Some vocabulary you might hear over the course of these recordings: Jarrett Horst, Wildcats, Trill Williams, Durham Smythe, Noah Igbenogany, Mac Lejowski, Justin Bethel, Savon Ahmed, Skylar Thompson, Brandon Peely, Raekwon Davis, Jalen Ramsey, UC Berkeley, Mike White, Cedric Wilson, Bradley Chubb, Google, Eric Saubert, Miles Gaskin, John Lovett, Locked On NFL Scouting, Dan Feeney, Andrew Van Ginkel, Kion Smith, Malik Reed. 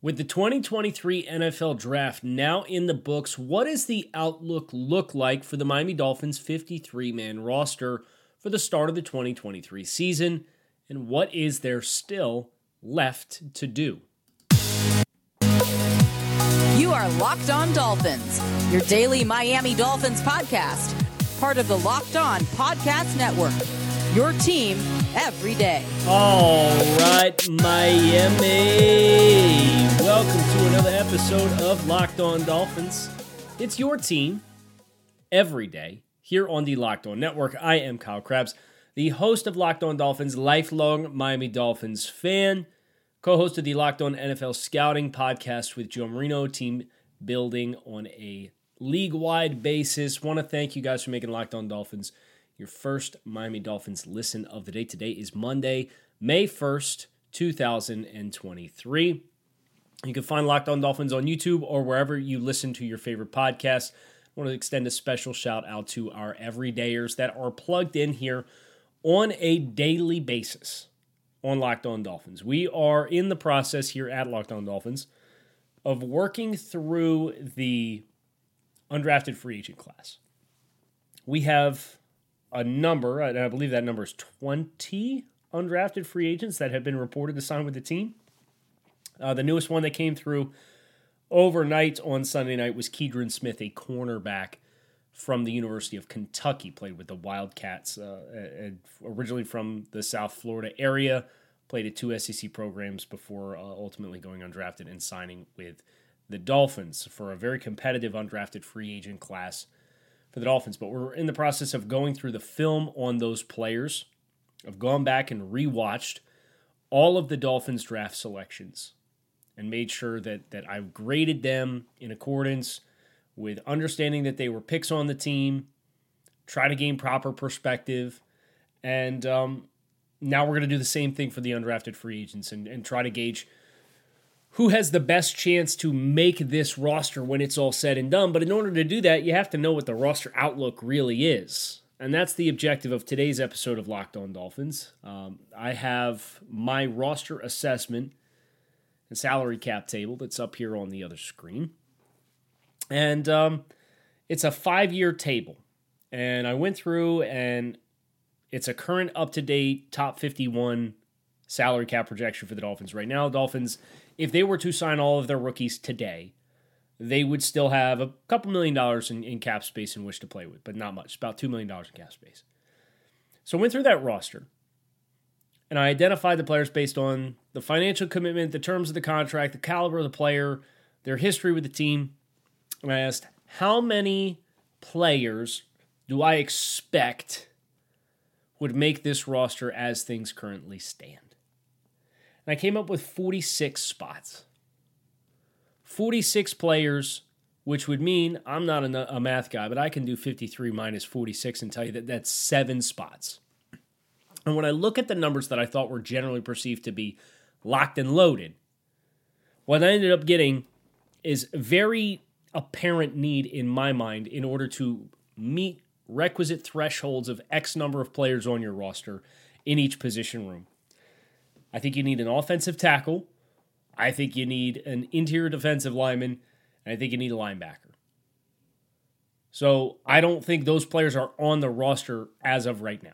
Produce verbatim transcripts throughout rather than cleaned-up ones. With the twenty twenty-three N F L Draft now in the books, what does the outlook look like for the Miami Dolphins' fifty-three man roster for the start of the twenty twenty-three season, and what is there still left to do? You are Locked On Dolphins, your daily Miami Dolphins podcast, part of the Locked On Podcast Network, your team every day. All right, Miami, welcome to another episode of Locked On Dolphins. It's your team every day here on the Locked On Network. I am Kyle Krabs, the host of Locked On Dolphins, lifelong Miami Dolphins fan, co-host of the Locked On N F L Scouting podcast with Joe Marino, team building on a league-wide basis. Want to thank you guys for making Locked On Dolphins your first Miami Dolphins listen of the day. Today is Monday, May first, two thousand twenty-three. You can find Locked On Dolphins on YouTube or wherever you listen to your favorite podcasts. I want to extend a special shout out to our everydayers that are plugged in here on a daily basis on Locked On Dolphins. We are in the process here at Locked On Dolphins of working through the undrafted free agent class. We have a number, and I believe that number is twenty undrafted free agents that have been reported to sign with the team. Uh, the newest one that came through overnight on Sunday night was Kedron Smith, a cornerback from the University of Kentucky, played with the Wildcats, uh, originally from the South Florida area, played at two S E C programs before uh, ultimately going undrafted and signing with the Dolphins for a very competitive undrafted free agent class for the Dolphins. But we're in the process of going through the film on those players. I've gone back and rewatched all of the Dolphins draft selections and made sure that that I've graded them in accordance with understanding that they were picks on the team, try to gain proper perspective, and um, now we're going to do the same thing for the undrafted free agents and, and try to gauge who has the best chance to make this roster when it's all said and done. But in order to do that, you have to know what the roster outlook really is, and that's the objective of today's episode of Locked On Dolphins. Um, I have my roster assessment and salary cap table that's up here on the other screen. And um, it's a five-year table, and I went through, and it's a current up-to-date top fifty-one salary cap projection for the Dolphins right now. Dolphins, if they were to sign all of their rookies today, they would still have a couple million dollars in, in cap space in which to play with, but not much, about two million dollars in cap space. So I went through that roster, and I identified the players based on the financial commitment, the terms of the contract, the caliber of the player, their history with the team. And I asked, how many players do I expect would make this roster as things currently stand? And I came up with forty-six spots. forty-six players, which would mean, I'm not a math guy, but I can do fifty-three minus forty-six and tell you that that's seven spots. And when I look at the numbers that I thought were generally perceived to be locked and loaded, what I ended up getting is very apparent need in my mind in order to meet requisite thresholds of X number of players on your roster in each position room. I think you need an offensive tackle. I think you need an interior defensive lineman. And I think you need a linebacker. So I don't think those players are on the roster as of right now.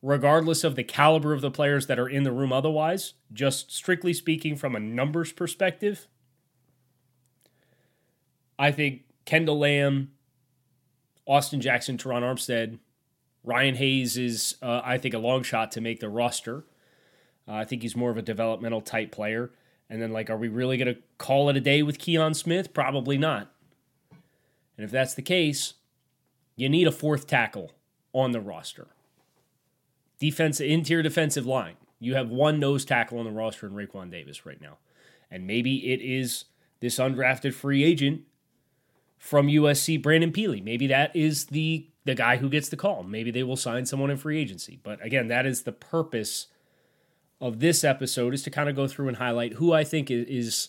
Regardless of the caliber of the players that are in the room otherwise, just strictly speaking from a numbers perspective, I think Kendall Lamm, Austin Jackson, Terron Armstead, Ryan Hayes is, uh, I think, a long shot to make the roster. Uh, I think he's more of a developmental type player. And then, like, are we really going to call it a day with Keon Smith? Probably not. And if that's the case, you need a fourth tackle on the roster. Defense, interior defensive line. You have one nose tackle on the roster in Raekwon Davis right now. And maybe it is this undrafted free agent from U S C, Brandon Peely. Maybe that is the the guy who gets the call. Maybe they will sign someone in free agency. But again, that is the purpose of this episode, is to kind of go through and highlight who I think is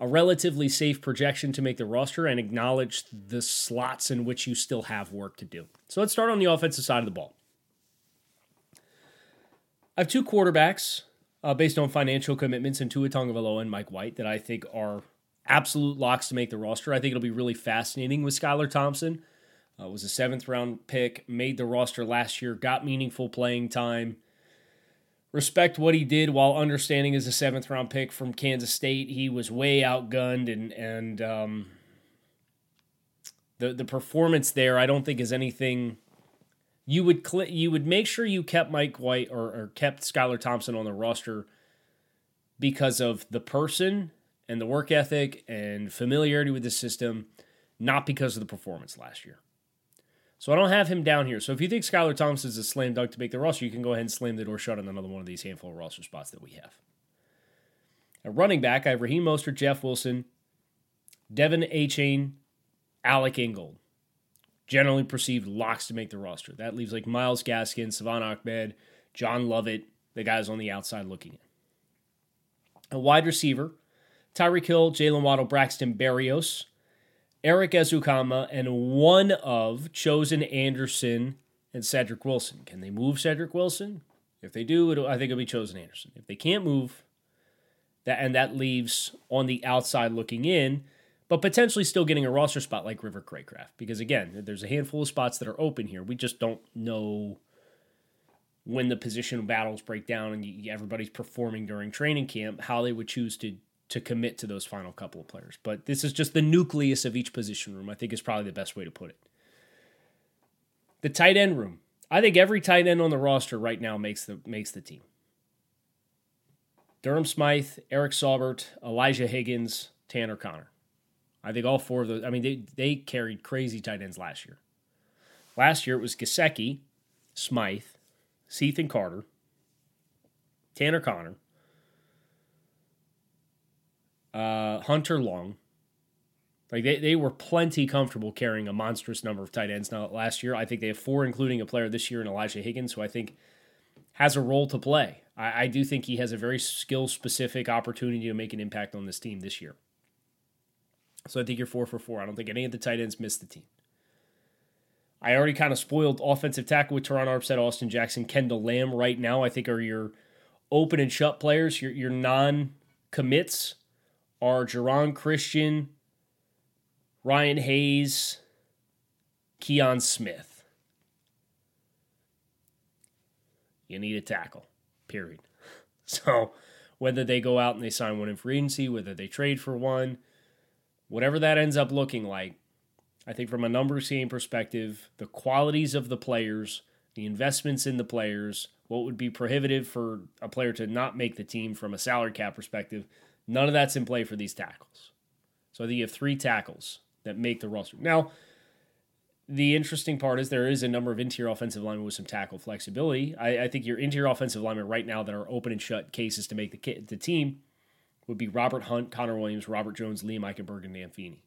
a relatively safe projection to make the roster and acknowledge the slots in which you still have work to do. So let's start on the offensive side of the ball. I have two quarterbacks uh, based on financial commitments, in Tua Tagovailoa and Mike White, that I think are absolute locks to make the roster. I think it'll be really fascinating with Skylar Thompson. Uh, was a seventh-round pick, made the roster last year, got meaningful playing time. Respect what he did while understanding as a seventh-round pick from Kansas State. He was way outgunned, and and um, the the performance there I don't think is anything. You would cl- you would make sure you kept Mike White or, or kept Skylar Thompson on the roster because of the person and the work ethic and familiarity with the system, not because of the performance last year. So I don't have him down here. So if you think Skylar Thompson is a slam dunk to make the roster, you can go ahead and slam the door shut on another one of these handful of roster spots that we have. At running back, I have Raheem Mostert, Jeff Wilson, Devin Achane, Alec Ingold. Generally perceived locks to make the roster. That leaves like Miles Gaskin, Savon Ahmed, John Lovett, the guys on the outside looking in. A wide receiver, Tyreek Hill, Jalen Waddle, Braxton Berrios, Eric Ezukama, and one of Chosen Anderson and Cedric Wilson. Can they move Cedric Wilson? If they do, it'll, I think it'll be Chosen Anderson. If they can't move, that and that leaves on the outside looking in, but potentially still getting a roster spot like River Craycraft. Because again, there's a handful of spots that are open here. We just don't know when the position battles break down and everybody's performing during training camp, how they would choose to to commit to those final couple of players. But this is just the nucleus of each position room, I think, is probably the best way to put it. The tight end room. I think every tight end on the roster right now makes the makes the team. Durham Smythe, Eric Saubert, Elijah Higgins, Tanner Conner. I think all four of those, I mean, they they carried crazy tight ends last year. Last year it was Gesicki, Smythe, Cethern Carter, Tanner Conner, Uh, Hunter Long. Like they, they were plenty comfortable carrying a monstrous number of tight ends now last year. I think they have four, including a player this year in Elijah Higgins, who I think has a role to play. I, I do think he has a very skill-specific opportunity to make an impact on this team this year. So I think you're four for four. I don't think any of the tight ends missed the team. I already kind of spoiled offensive tackle with Terron Armstead, Austin Jackson, Kendall Lamm right now, I think, are your open and shut players, your, your non-commits. Are Jerron Christian, Ryan Hayes, Kion Smith. You need a tackle, period. So whether they go out and they sign one in free agency, whether they trade for one, whatever that ends up looking like, I think from a numbers game perspective, the qualities of the players, the investments in the players, what would be prohibitive for a player to not make the team from a salary cap perspective, none of that's in play for these tackles. So I think you have three tackles that make the roster. Now, the interesting part is there is a number of interior offensive linemen with some tackle flexibility. I, I think your interior offensive linemen right now that are open and shut cases to make the, the team would be Robert Hunt, Connor Williams, Robert Jones, Liam Eikenberg, and Dan Feeney.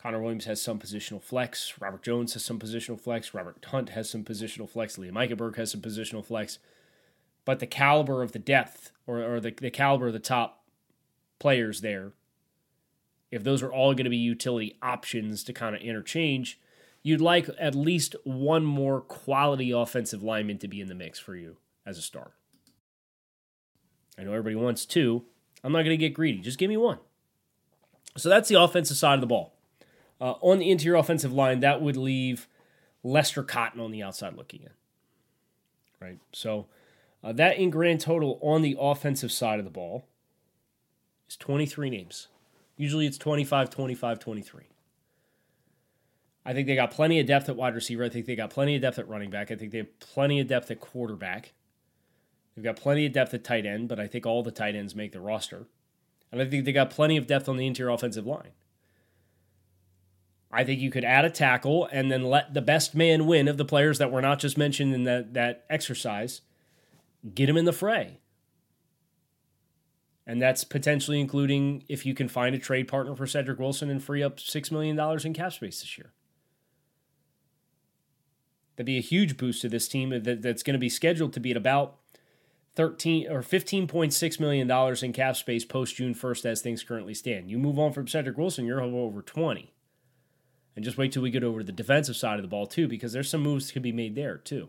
Connor Williams has some positional flex. Robert Jones has some positional flex. Robert Hunt has some positional flex. Liam Eikenberg has some positional flex. But the caliber of the depth or, or the, the caliber of the top players there, if those are all going to be utility options to kind of interchange, you'd like at least one more quality offensive lineman to be in the mix for you as a starter. I know everybody wants two. I'm not going to get greedy. Just give me one. So that's the offensive side of the ball. Uh, on the interior offensive line, that would leave Lester Cotton on the outside looking in. Right? So... Uh, that in grand total on the offensive side of the ball is twenty-three names. Usually it's twenty-five, twenty-five, twenty-three. I think they got plenty of depth at wide receiver. I think they got plenty of depth at running back. I think they have plenty of depth at quarterback. They've got plenty of depth at tight end, but I think all the tight ends make the roster. And I think they got plenty of depth on the interior offensive line. I think you could add a tackle and then let the best man win of the players that were not just mentioned in that, that exercise. Get him in the fray. And that's potentially including if you can find a trade partner for Cedric Wilson and free up six million dollars in cap space this year. That'd be a huge boost to this team that, that's going to be scheduled to be at about thirteen or fifteen point six million dollars in cap space post June first as things currently stand. You move on from Cedric Wilson, you're over twenty. And just wait till we get over to the defensive side of the ball too, because there's some moves that could be made there too.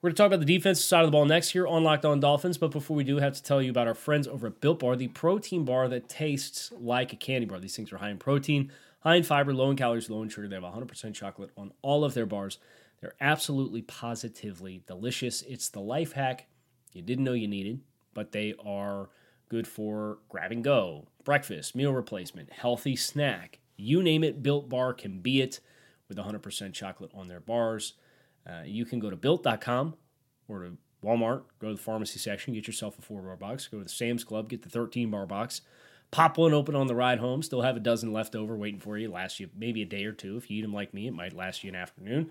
We're going to talk about the defensive side of the ball next here on Locked On Dolphins, but before we do, we have to tell you about our friends over at Built Bar, the protein bar that tastes like a candy bar. These things are high in protein, high in fiber, low in calories, low in sugar. They have one hundred percent chocolate on all of their bars. They're absolutely positively delicious. It's the life hack you didn't know you needed, but they are good for grab and go, breakfast, meal replacement, healthy snack. You name it, Built Bar can be it with one hundred percent chocolate on their bars. Uh, you can go to Built dot com or to Walmart, go to the pharmacy section, get yourself a four-bar box, go to the Sam's Club, get the thirteen-bar box, pop one open on the ride home, still have a dozen left over waiting for you, last you maybe a day or two. If you eat them like me, it might last you an afternoon.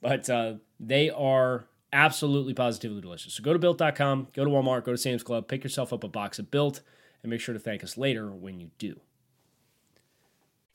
But uh, they are absolutely positively delicious. So go to Built dot com, go to Walmart, go to Sam's Club, pick yourself up a box of Built, and make sure to thank us later when you do.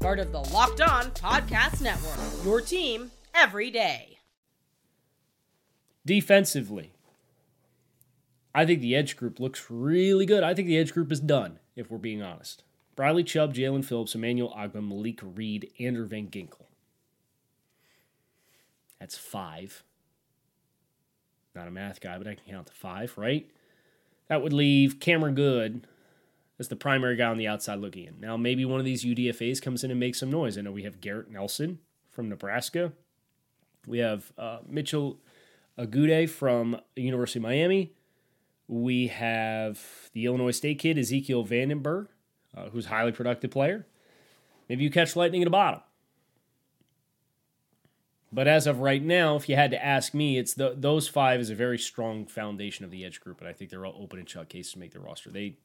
part of the Locked On Podcast Network, your team every day. Defensively, I think the edge group looks really good. I think the edge group is done, if we're being honest. Bradley Chubb, Jalen Phillips, Emmanuel Ogbah, Malik Reed, Andrew Van Ginkel. That's five. Not a math guy, but I can count to five, right? That would leave Cameron Good as the primary guy on the outside looking in. Now, maybe one of these U D F As comes in and makes some noise. I know we have Garrett Nelson from Nebraska. We have uh, Mitchell Agude from the University of Miami. We have the Illinois State kid, Ezekiel Vandenberg, uh, who's a highly productive player. Maybe you catch lightning in the bottle. But as of right now, if you had to ask me, it's the, those five is a very strong foundation of the edge group, and I think they're all open and shut cases to make their roster. They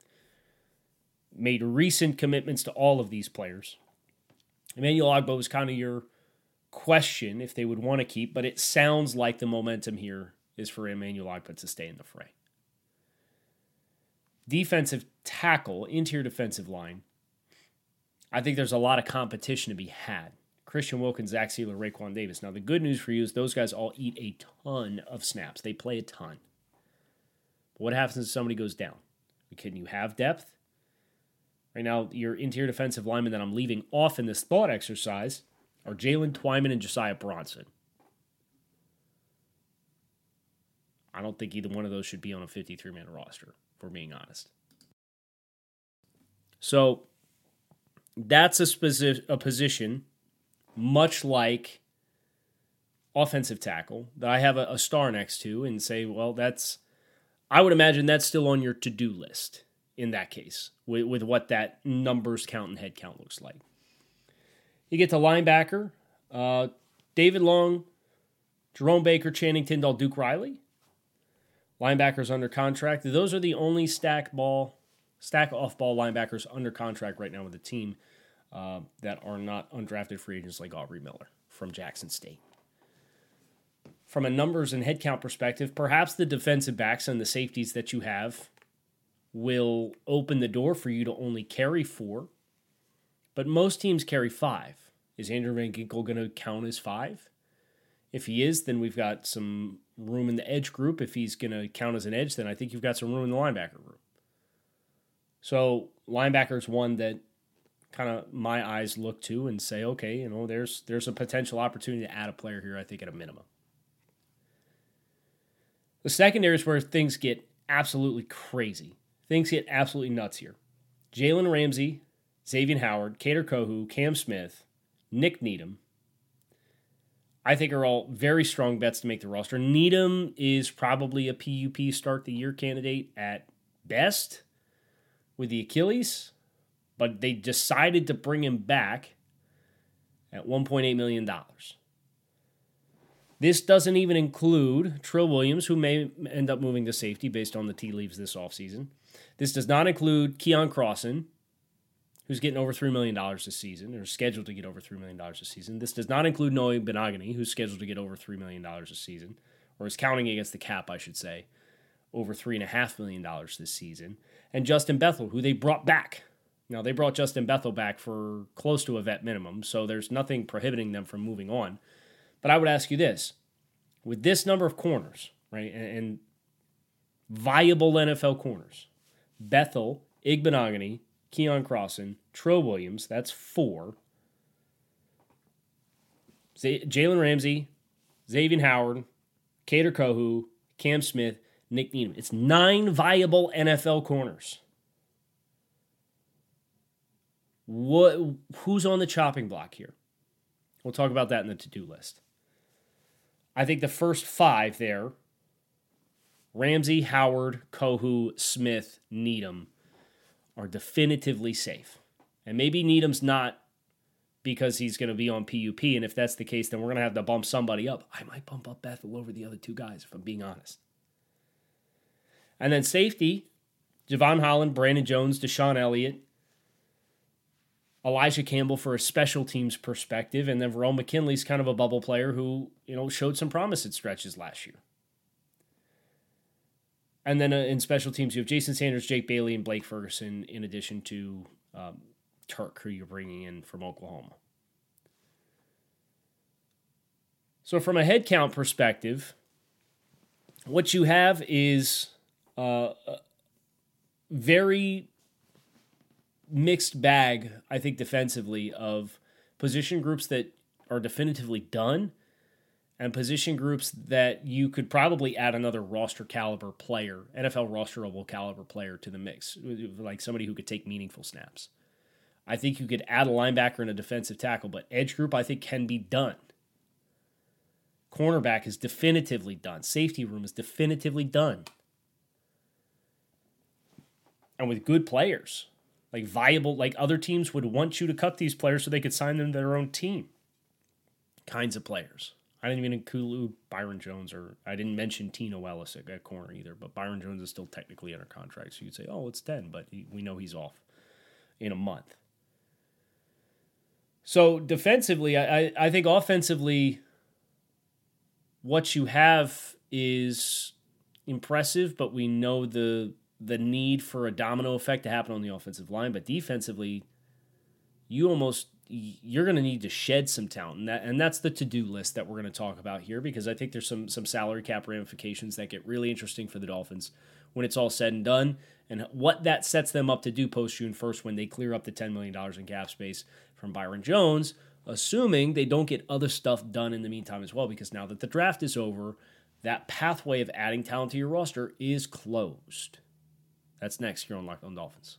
made recent commitments to all of these players. Emmanuel Ogbah was kind of your question if they would want to keep, but it sounds like the momentum here is for Emmanuel Ogbah to stay in the fray. Defensive tackle, interior defensive line, I think there's a lot of competition to be had. Christian Wilkins, Zach Sealer, Raekwon Davis. Now, the good news for you is those guys all eat a ton of snaps. They play a ton. But what happens if somebody goes down? Can you have depth? Right now, your interior defensive linemen that I'm leaving off in this thought exercise are Jalen Twyman and Josiah Bronson. I don't think either one of those should be on a fifty-three man roster, if we're being honest. So, that's a, speci- a position... much like offensive tackle, that I have a, a star next to and say, well, that's, I would imagine that's still on your to-do list in that case, with, with what that numbers count and head count looks like. You get to linebacker, uh, David Long, Jerome Baker, Channing Tindall, Duke Riley. Linebackers under contract. Those are the only stack ball, stack off-ball linebackers under contract right now with the team. Uh, that are not undrafted free agents like Aubrey Miller from Jackson State. From a numbers and headcount perspective, perhaps the defensive backs and the safeties that you have will open the door for you to only carry four, but most teams carry five. Is Andrew Van Ginkel going to count as five? If he is, then we've got some room in the edge group. If he's going to count as an edge, then I think you've got some room in the linebacker group. So linebacker is one that kind of my eyes look to and say, okay, you know, there's there's a potential opportunity to add a player here, I think, at a minimum. The secondary is where things get absolutely crazy. Things get absolutely nuts here. Jalen Ramsey, Xavier Howard, Cater Kohu, Cam Smith, Nick Needham, I think are all very strong bets to make the roster. Needham is probably a P U P start the year candidate at best. with the Achilles, but they decided to bring him back at one point eight million dollars. This doesn't even include Trill Williams, who may end up moving to safety based on the tea leaves this offseason. This does not include Keon Crossan, who's getting over three million dollars this season, or scheduled to get over three million dollars this season. This does not include Noah Benogany, who's scheduled to get over three million dollars this season, or is counting against the cap, I should say, over three point five million dollars this season. And Justin Bethel, who they brought back. Now, they brought Justin Bethel back for close to a vet minimum, so there's nothing prohibiting them from moving on. But I would ask you this. With this number of corners, right, and, and viable N F L corners, Bethel, Igbenogany, Keon Crossan, Trill Williams, that's four. Z- Jalen Ramsey, Xavier Howard, Kader Kohou, Cam Smith, Nick Needham. It's nine viable N F L corners. What? Who's on the chopping block here? We'll talk about that in the to-do list. I think the first five there, Ramsey, Howard, Kohou, Smith, Needham, are definitively safe. And maybe Needham's not because he's going to be on P U P, and if that's the case, then we're going to have to bump somebody up. I might bump up Bethel over the other two guys, if I'm being honest. And then safety, Javon Holland, Brandon Jones, Deshaun Elliott, Elijah Campbell for a special teams perspective, and then Verone McKinley's kind of a bubble player who, you know, showed some promise at stretches last year. And then in special teams, you have Jason Sanders, Jake Bailey, and Blake Ferguson, in addition to um, Turk, who you're bringing in from Oklahoma. So from a headcount perspective, what you have is uh, a very mixed bag, I think, defensively, of position groups that are definitively done, and position groups that you could probably add another roster caliber player, N F L rosterable caliber player to the mix, like somebody who could take meaningful snaps. I think you could add a linebacker and a defensive tackle, but edge group I think can be done. Cornerback is definitively done. Safety room is definitively done. And with good players, like viable, like other teams would want you to cut these players so they could sign them to their own team. Kinds of players. I didn't even include Byron Jones, or I didn't mention Tino Ellis at, at corner either, but Byron Jones is still technically under contract, so you'd say, oh, it's ten, but he, we know he's off in a month. So defensively, I, I, I think offensively, what you have is impressive, but we know the the need for a domino effect to happen on the offensive line. But defensively, you almost... you're going to need to shed some talent. And, that, and that's the to-do list that we're going to talk about here, because I think there's some some salary cap ramifications that get really interesting for the Dolphins when it's all said and done, and what that sets them up to do post-June first when they clear up the ten million dollars in cap space from Byron Jones, assuming they don't get other stuff done in the meantime as well, because now that the draft is over, that pathway of adding talent to your roster is closed. That's next here on Locked On Dolphins.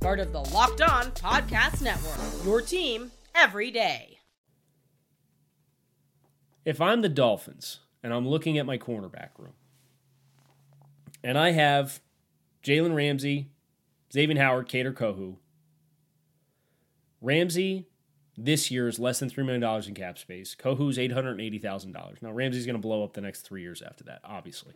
part of the Locked On Podcast Network, your team every day. If I'm the Dolphins and I'm looking at my cornerback room, and I have Jalen Ramsey, Xavier Howard, Kader Kohou, Ramsey... this year is less than three million dollars in cap space. Kohou's eight hundred eighty thousand dollars. Now, Ramsey's going to blow up the next three years after that, obviously.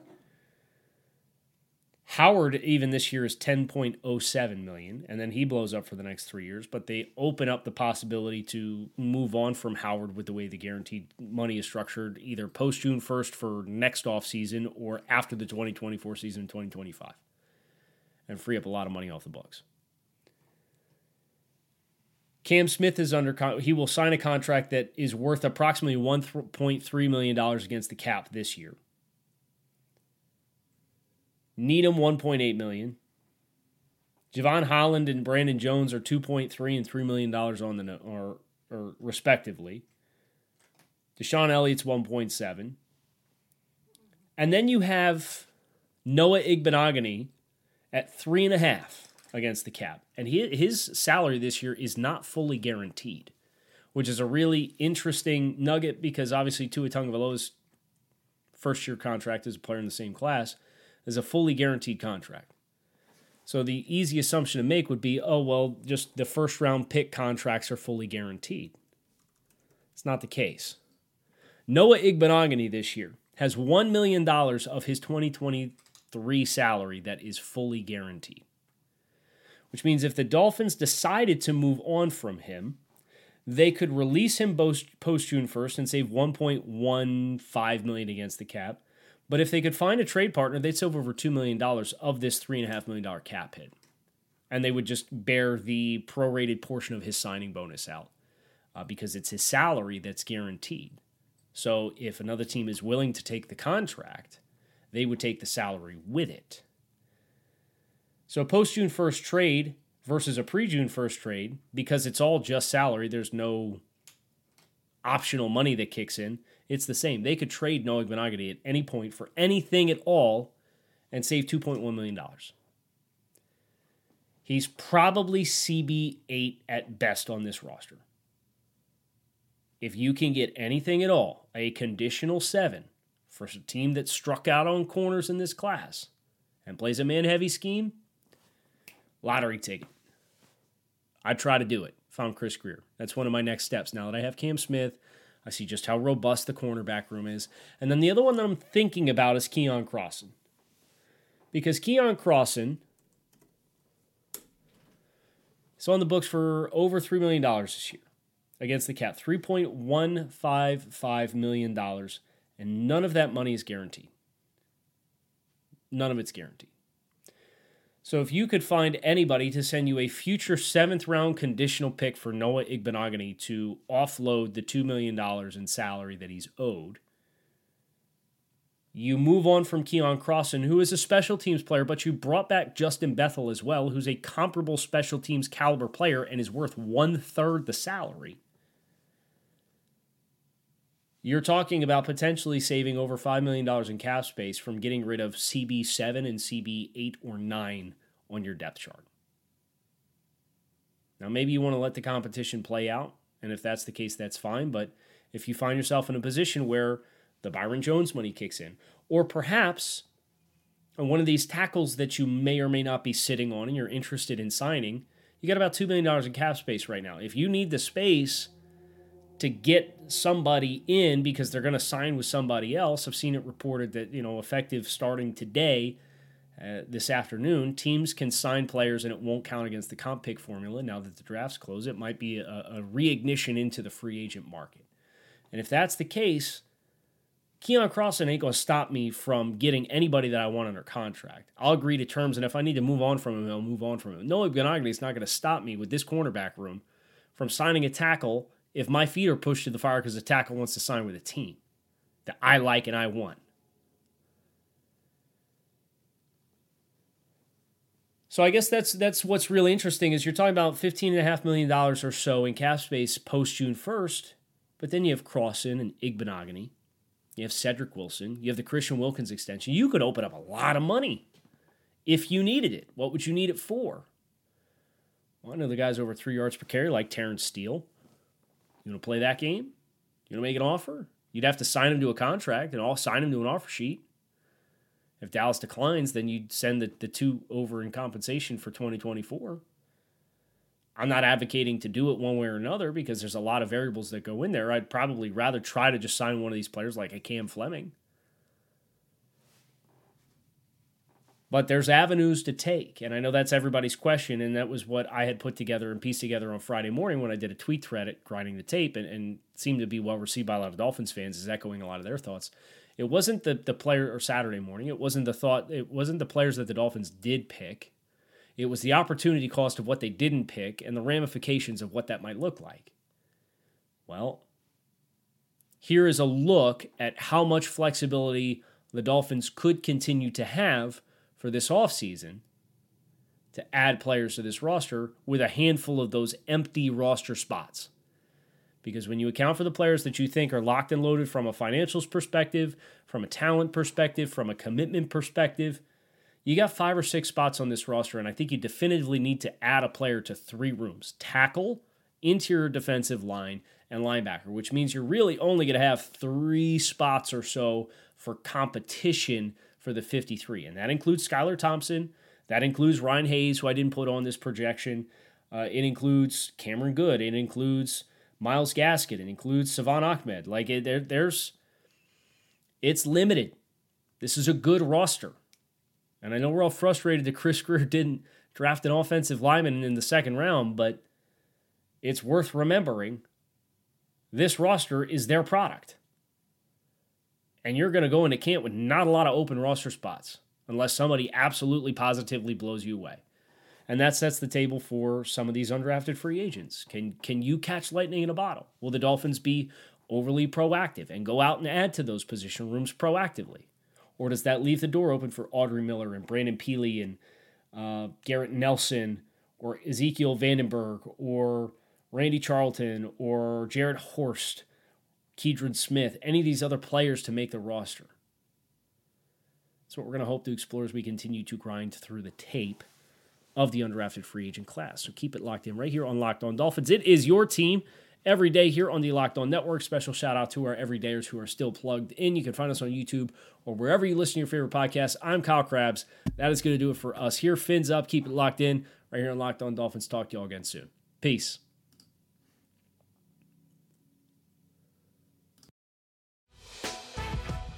Howard, even this year, is ten point oh seven million dollars, and then he blows up for the next three years, but they open up the possibility to move on from Howard with the way the guaranteed money is structured, either post-June first for next offseason or after the twenty twenty-four season in twenty twenty-five, and free up a lot of money off the books. Cam Smith is under con- he will sign a contract that is worth approximately one point three million dollars against the cap this year. Needham, one point eight million dollars. Javon Holland and Brandon Jones are two point three and three million dollars on the no- or, or respectively. Deshaun Elliott's one point seven. And then you have Noah Igbenogany at three point five against the cap. And he, his salary this year is not fully guaranteed, which is a really interesting nugget because obviously Tua Tagovailoa's first-year contract as a player in the same class is a fully guaranteed contract. So the easy assumption to make would be, oh, well, just the first-round pick contracts are fully guaranteed. It's not the case. Noah Igbenogany this year has one million dollars of his twenty twenty-three salary that is fully guaranteed, which means if the Dolphins decided to move on from him, they could release him post-June first and save one point one five million dollars against the cap. But if they could find a trade partner, they'd save over two million dollars of this three point five million dollars cap hit. And they would just bear the prorated portion of his signing bonus out uh, because it's his salary that's guaranteed. So if another team is willing to take the contract, they would take the salary with it. So a post-June first trade versus a pre-June first trade, because it's all just salary, there's no optional money that kicks in, it's the same. They could trade Noah Igbenogany at any point for anything at all and save two point one million dollars. He's probably C B eight at best on this roster. If you can get anything at all, a conditional seven for a team that struck out on corners in this class and plays a man-heavy scheme, lottery ticket. I'd try to do it if I'm Chris Greer. That's one of my next steps. Now that I have Cam Smith, I see just how robust the cornerback room is. And then the other one that I'm thinking about is Keon Crossan. Because Keon Crossan is on the books for over three million dollars this year against the cap, three point one five five million dollars, and none of that money is guaranteed. None of it's guaranteed. So if you could find anybody to send you a future seventh-round conditional pick for Noah Igbenogany to offload the two million dollars in salary that he's owed, you move on from Keon Crossan, who is a special teams player, but you brought back Justin Bethel as well, who's a comparable special teams caliber player and is worth one-third the salary. You're talking about potentially saving over five million dollars in cap space from getting rid of C B seven and C B eight or nine on your depth chart. Now, maybe you want to let the competition play out, and if that's the case, that's fine. But if you find yourself in a position where the Byron Jones money kicks in, or perhaps on one of these tackles that you may or may not be sitting on and you're interested in signing, you got about two million dollars in cap space right now. If you need the space to get somebody in because they're going to sign with somebody else. I've seen it reported that, you know, effective starting today, uh, this afternoon, teams can sign players and it won't count against the comp pick formula. Now that the draft's closed, it might be a, a reignition into the free agent market. And if that's the case, Keon Crossan ain't going to stop me from getting anybody that I want under contract. I'll agree to terms, and if I need to move on from him, I'll move on from him. Noah Igbenogany is not going to stop me with this cornerback room from signing a tackle if my feet are pushed to the fire because the tackle wants to sign with a team that I like and I want. So I guess that's that's what's really interesting is you're talking about fifteen point five million dollars or so in cap space post-June first, but then you have Crossan and Igbenogany. You have Cedric Wilson. You have the Christian Wilkins extension. You could open up a lot of money if you needed it. What would you need it for? Well, I know the guys over three yards per carry like Terrence Steele. You want to play that game? You want to make an offer? You'd have to sign him to a contract, and I'll sign him to an offer sheet. If Dallas declines, then you'd send the, the two over in compensation for twenty twenty-four. I'm not advocating to do it one way or another because there's a lot of variables that go in there. I'd probably rather try to just sign one of these players like a Cam Fleming. But there's avenues to take, and I know that's everybody's question, and that was what I had put together and pieced together on Friday morning when I did a tweet thread at Grinding the Tape, and, and seemed to be well-received by a lot of Dolphins fans, is echoing a lot of their thoughts. It wasn't the, the player, or Saturday morning, it wasn't the thought, it wasn't the players that the Dolphins did pick. It was the opportunity cost of what they didn't pick and the ramifications of what that might look like. Well, here is a look at how much flexibility the Dolphins could continue to have for this offseason to add players to this roster with a handful of those empty roster spots. Because when you account for the players that you think are locked and loaded from a financials perspective, from a talent perspective, from a commitment perspective, you got five or six spots on this roster, and I think you definitively need to add a player to three rooms. Tackle, interior defensive line, and linebacker, which means you're really only going to have three spots or so for competition for the fifty-three. And that includes Skylar Thompson. That includes Ryan Hayes, who I didn't put on this projection. Uh, it includes Cameron Good. It includes Miles Gaskin. It includes Savon Ahmed. Like, it, there, there's, it's limited. This is a good roster. And I know we're all frustrated that Chris Greer didn't draft an offensive lineman in the second round, but it's worth remembering this roster is their product. And you're going to go into camp with not a lot of open roster spots unless somebody absolutely positively blows you away. And that sets the table for some of these undrafted free agents. Can can you catch lightning in a bottle? Will the Dolphins be overly proactive and go out and add to those position rooms proactively? Or does that leave the door open for Audrey Miller and Brandon Peely and uh, Garrett Nelson or Ezekiel Vandenberg or Randy Charlton or Jarrett Horst, Kedron Smith, any of these other players to make the roster? That's what we're going to hope to explore as we continue to grind through the tape of the undrafted free agent class. So keep it locked in right here on Locked On Dolphins. It is your team every day here on the Locked On Network. Special shout out to our everydayers who are still plugged in. You can find us on YouTube or wherever you listen to your favorite podcasts. I'm Kyle Krabs. That is going to do it for us here. Fins up. Keep it locked in right here on Locked On Dolphins. Talk to y'all again soon. Peace.